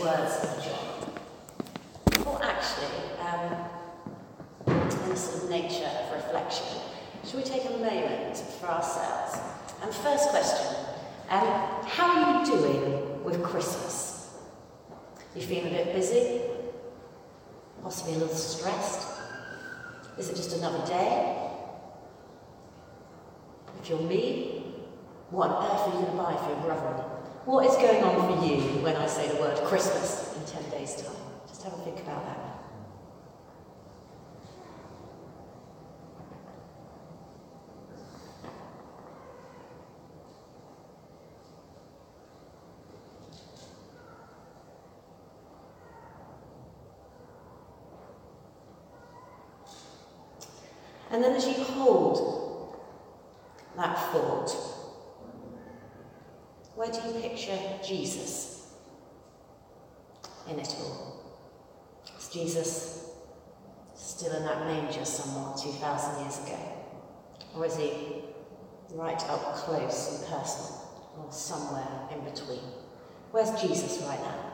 the words of the job. Or actually, in the sort of nature of reflection, should we take a moment for ourselves? And first question, how are you doing with Christmas? You feeling a bit busy? Possibly a little stressed? Is it just another day? If you're me, what on earth are you going to buy for your brother? What is going on for you when I say the word Christmas in 10 days' time? Just have a think about that. And then as you hold that thought, where do you picture Jesus in it all? Is Jesus still in that manger somewhat 2,000 years ago? Or is he right up close and personal, or somewhere in between? Where's Jesus right now?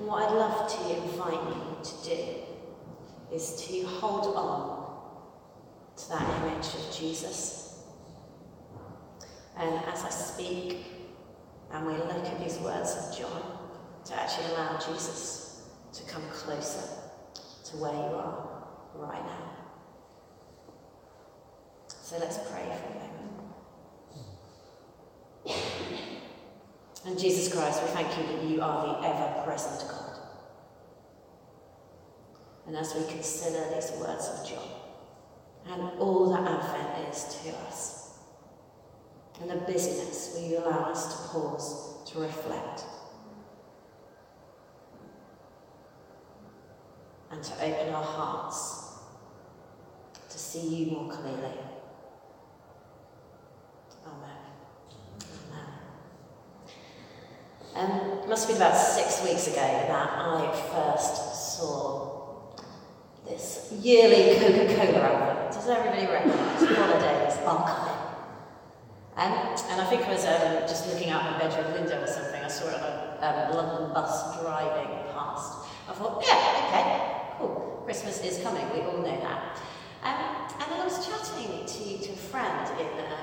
What I'd love to invite you to do is to hold on to that image of Jesus. And as I speak and we look at these words of John, to actually allow Jesus to come closer to where you are right now. So let's pray for a moment. And Jesus Christ, we thank you that you are the ever-present God. And as we consider these words of John, and all that Advent is to us, and the busyness, will you allow us to pause, to reflect, and to open our hearts to see you more clearly. Amen. It must have been about 6 weeks ago that I first saw this yearly Coca-Cola advert. Does everybody recognise Holidays Archive? And I think I was just looking out my bedroom window or something. I saw it on a London bus driving past. I thought, yeah, okay, cool. Christmas is coming, we all know that. And then I was chatting to a friend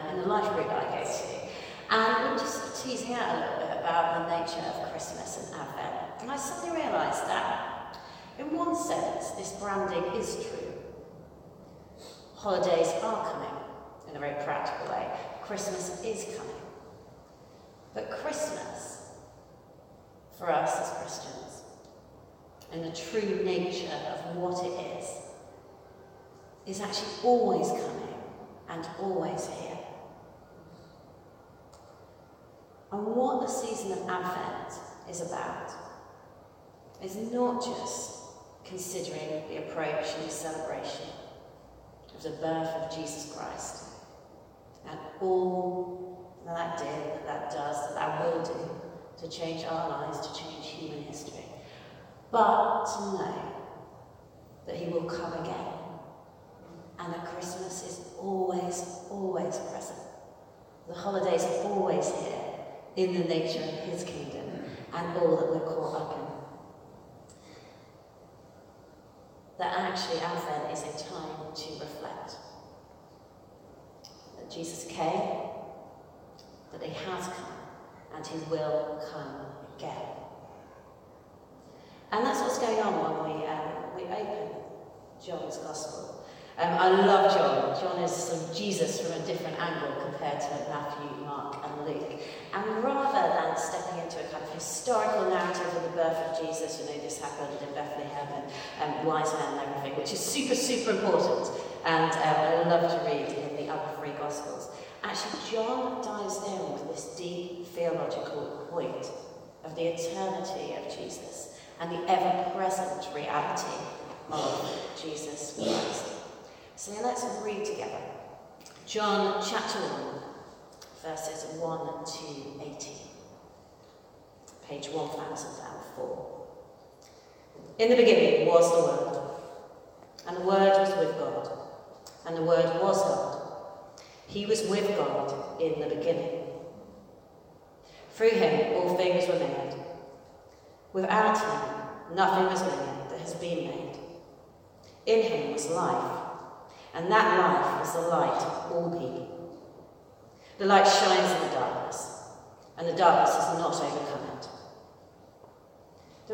in the library that I go to. And we were just teasing out a little bit about the nature of Christmas and Advent. And I suddenly realised that, in one sense, this branding is true. Holidays are coming, in a very practical way. Christmas is coming. But Christmas, for us as Christians, and the true nature of what it is actually always coming and always here. And what the season of Advent is about is not just considering the approach and the celebration of the birth of Jesus Christ and all that that did, that does, that will do to change our lives, to change human history, but to know that he will come again and that Christmas is always, always present. The holidays are always here, in the nature of his kingdom and all that we're caught up in. That actually Advent is a time to reflect. That Jesus came, that he has come, and he will come again. And that's what's going on when we open John's Gospel. I love John. John is sort of Jesus from a different angle compared to Matthew, Mark and Luke. And rather than stepping into a kind of historical narrative of the birth of Jesus, you know, this happened in Bethlehem and wise men and everything, which is super important And I love to read in the other three Gospels. Actually, John dives in with this deep theological point of the eternity of Jesus and the ever-present reality of Jesus Christ. So now let's read together. John chapter 1, verses 1 to 18, page 1004. In the beginning was the Word, and the Word was with God, and the Word was God. He was with God in the beginning. Through him all things were made. Without him nothing was made that has been made. In him was life, and that life was the light of all people. The light shines in the darkness, and the darkness has not overcome it. There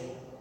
him,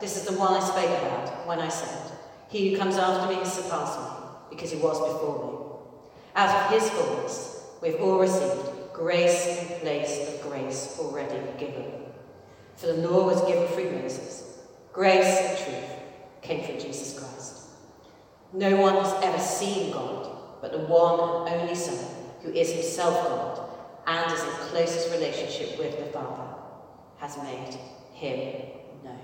"This is the one I spoke about when I said, 'He who comes after me has surpassed me, because he was before me.' Out of his fullness we have all received grace in place of grace already given. For the law was given through Moses. Grace and truth came from Jesus Christ. No one has ever seen God, but the one and only Son, who is himself God, and is in closest relationship with the Father, has made him known."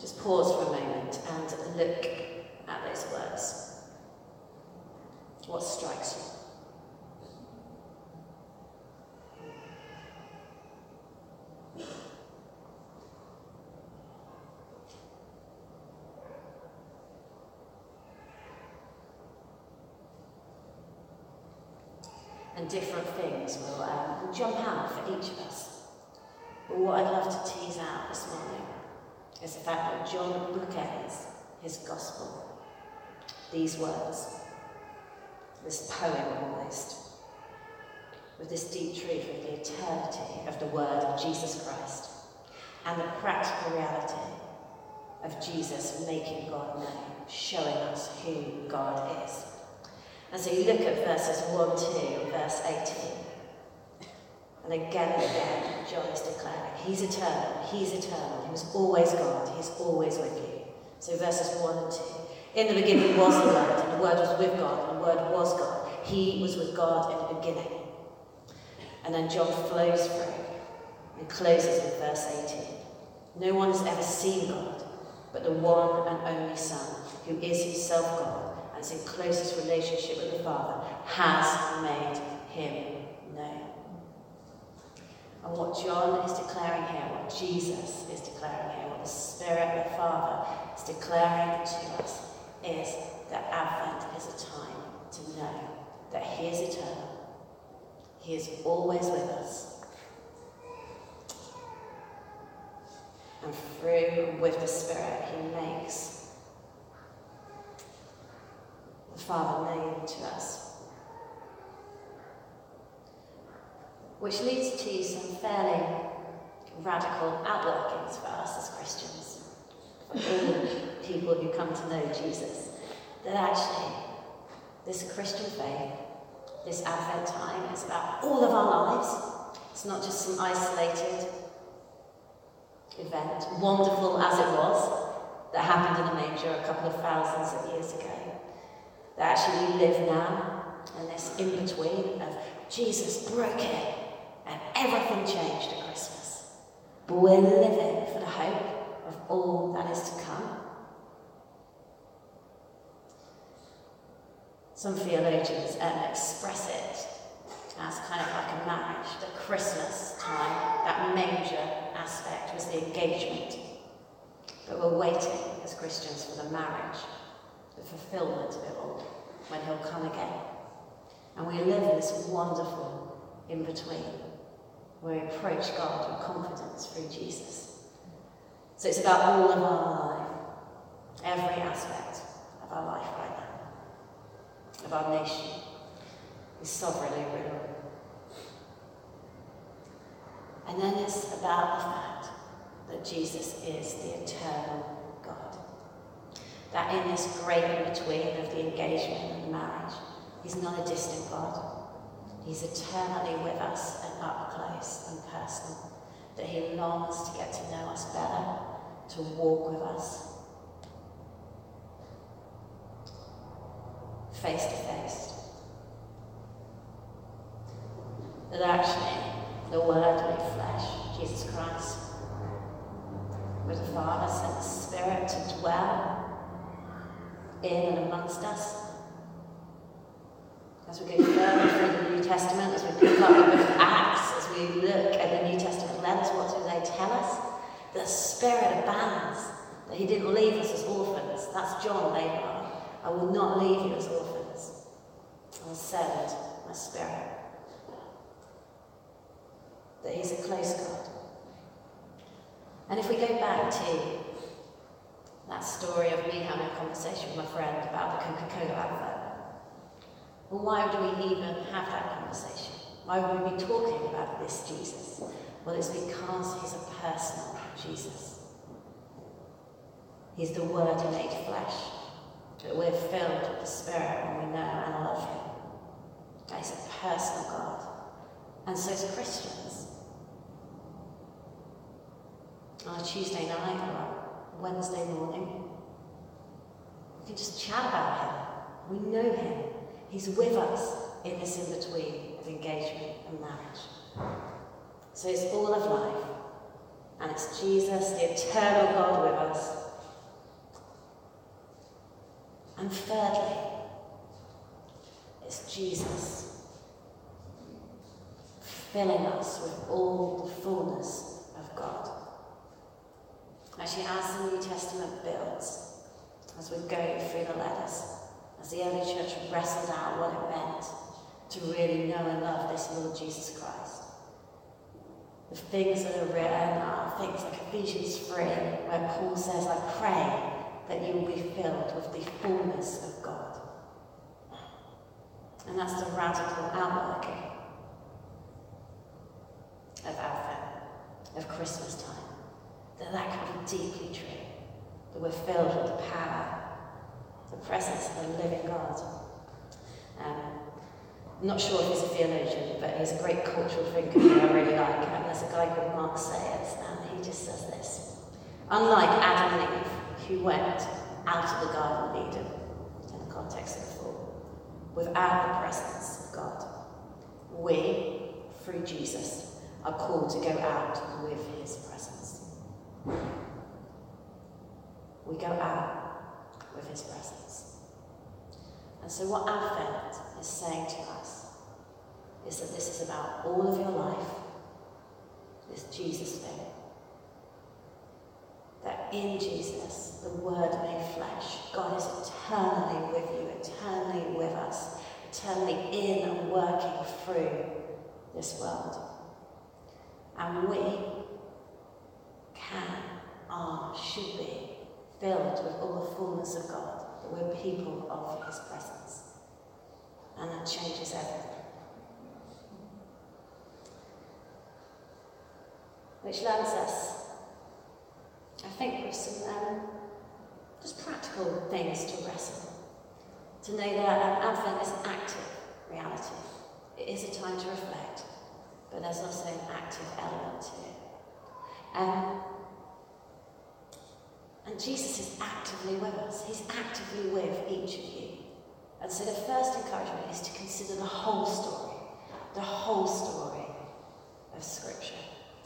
Just pause for a moment and look at those words. What strikes you? And different things will jump out for each of us. But what I'd love to tease out this morning is the fact that John bookends his gospel. These words, this poem almost, with this deep truth of the eternity of the Word of Jesus Christ and the practical reality of Jesus making God known, showing us who God is. And so you look at verses 1, 2, verse 18. And again and again, John is declaring, he's eternal, he's eternal. He was always God, he's always with you. So verses 1 and 2. In the beginning was the Word, and the Word was with God, and the Word was God. He was with God in the beginning. And then John flows through and closes with verse 18. No one has ever seen God, but the one and only Son, who is himself God, in closest relationship with the Father, has made him known. And what John is declaring here, what Jesus is declaring here, what the Spirit of the Father is declaring to us, is that Advent is a time to know that he is eternal, he is always with us, and through and with the Spirit he makes the Father known to us. Which leads to some fairly radical outworkings for us as Christians, for all people who come to know Jesus, that actually this Christian faith, this Advent time, is about all of our lives. It's not just some isolated event, wonderful as it was, that happened in a manger a couple of thousands of years ago. That actually we live now in this in-between of Jesus broke in and everything changed at Christmas. But we're living for the hope of all that is to come Some theologians express it as kind of like a marriage, the Christmas time, that manger aspect was the engagement. But we're waiting as Christians for the marriage, the fulfillment of it all, when he'll come again. And we live this wonderful in-between, where we approach God with confidence through Jesus. So it's about all of our life, every aspect of our life right now, of our nation, is sovereignly ruled. And then it's about the fact that Jesus is the eternal God. That in this great in-between of the engagement and the marriage, he's not a distant God. He's eternally with us and up close and personal. That he longs to get to know us better, to walk with us, face to face. That actually, the Word made flesh, Jesus Christ, with the Father sent the Spirit to dwell in and amongst us. As we go further through the New Testament, as we pick up the book of Acts, as we look at the New Testament lens, what do they tell us? The Spirit abounds, that he didn't leave us as orphans. That's John later on. I will not leave you as orphans. I will send my Spirit. That he's a close God. And if we go back to that story of me having a conversation with my friend about the Coca-Cola advert, well, why do we even have that conversation? Why would we be talking about this Jesus? Well, it's because he's a personal Jesus. He's the Word made flesh. That we're filled with the Spirit and we know and love him. That he's a personal God. And so as Christians, on a Tuesday night or a Wednesday morning, we can just chat about him. We know him. He's with us in this in-between of engagement and marriage. So it's all of life. And it's Jesus, the eternal God with us. And thirdly, it's Jesus filling us with all the fullness of God. Actually, as the New Testament builds, as we're going through the letters, as the early church wrestled out what it meant to really know and love this Lord Jesus Christ, the things that are written are things like Ephesians 3, where Paul says, I pray that you will be filled with the fullness of God. And that's the radical outworking of Advent, of Christmas time. That can be deeply true. That we're filled with the power, the presence of the living God. I'm not sure if he's a theologian, but he's a great cultural thinker that I really like. And there's a guy called Mark Sayers, and he just says this. Unlike Adam and Eve, who went out of the Garden of Eden, in the context of the fall, without the presence of God, we, through Jesus, are called to go out with his presence. We go out with his presence. And so what Advent is saying to us is that this is about all of your life, this Jesus thing. That in Jesus, the Word made flesh, God is eternally with you, eternally with us, eternally in and working through this world. And we can, are, should be filled with all the fullness of God, that we're people of his presence. And that changes everything. Which lands us, I think, with some just practical things to wrestle. To know that Advent is an active reality. It is a time to reflect, but there's also an active element to it. And Jesus is actively with us. He's actively with each of you. And so the first encouragement is to consider the whole story of Scripture.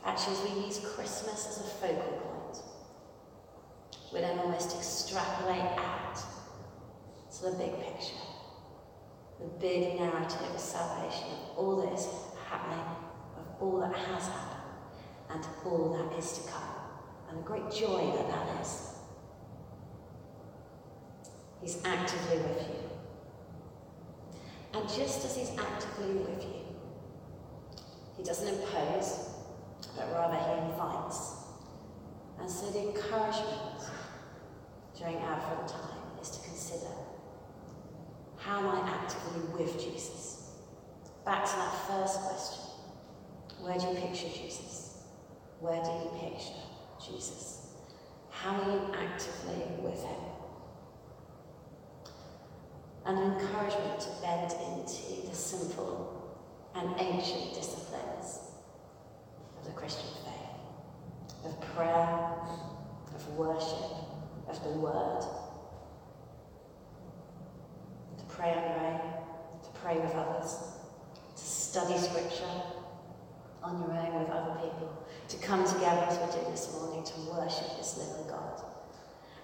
Actually, as we use Christmas as a focal point, we then almost extrapolate out to the big picture the big narrative of salvation, of all that is happening, of all that has happened, and all that is to come, and the great joy that that is. He's actively with you. And just as he's actively with you, he doesn't impose, but rather he invites. And so the encouragement during our Advent time is to consider, how am I actively with Jesus? Back to that first question. Where do you picture Jesus? Where do you picture Jesus? How are you actively with him? And an encouragement to bend into the simple and ancient disciplines of the Christian faith, of prayer, of worship, of the word, to pray on your own, to pray with others, to study scripture on your own with other people, to come together as we're doing this morning to worship this living God,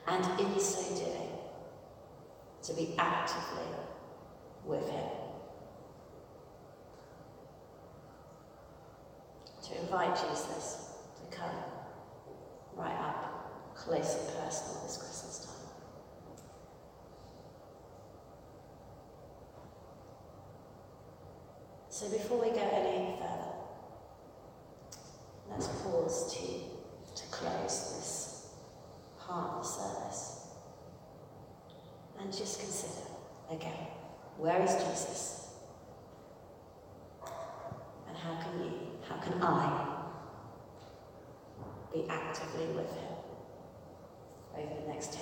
and in so doing, to be actively with him. To invite Jesus to come right up, close and personal this Christmas time. So before we go any further, let's pause to close this part of the service. And just consider, again, where is Jesus? And how can I be actively with him over the next 10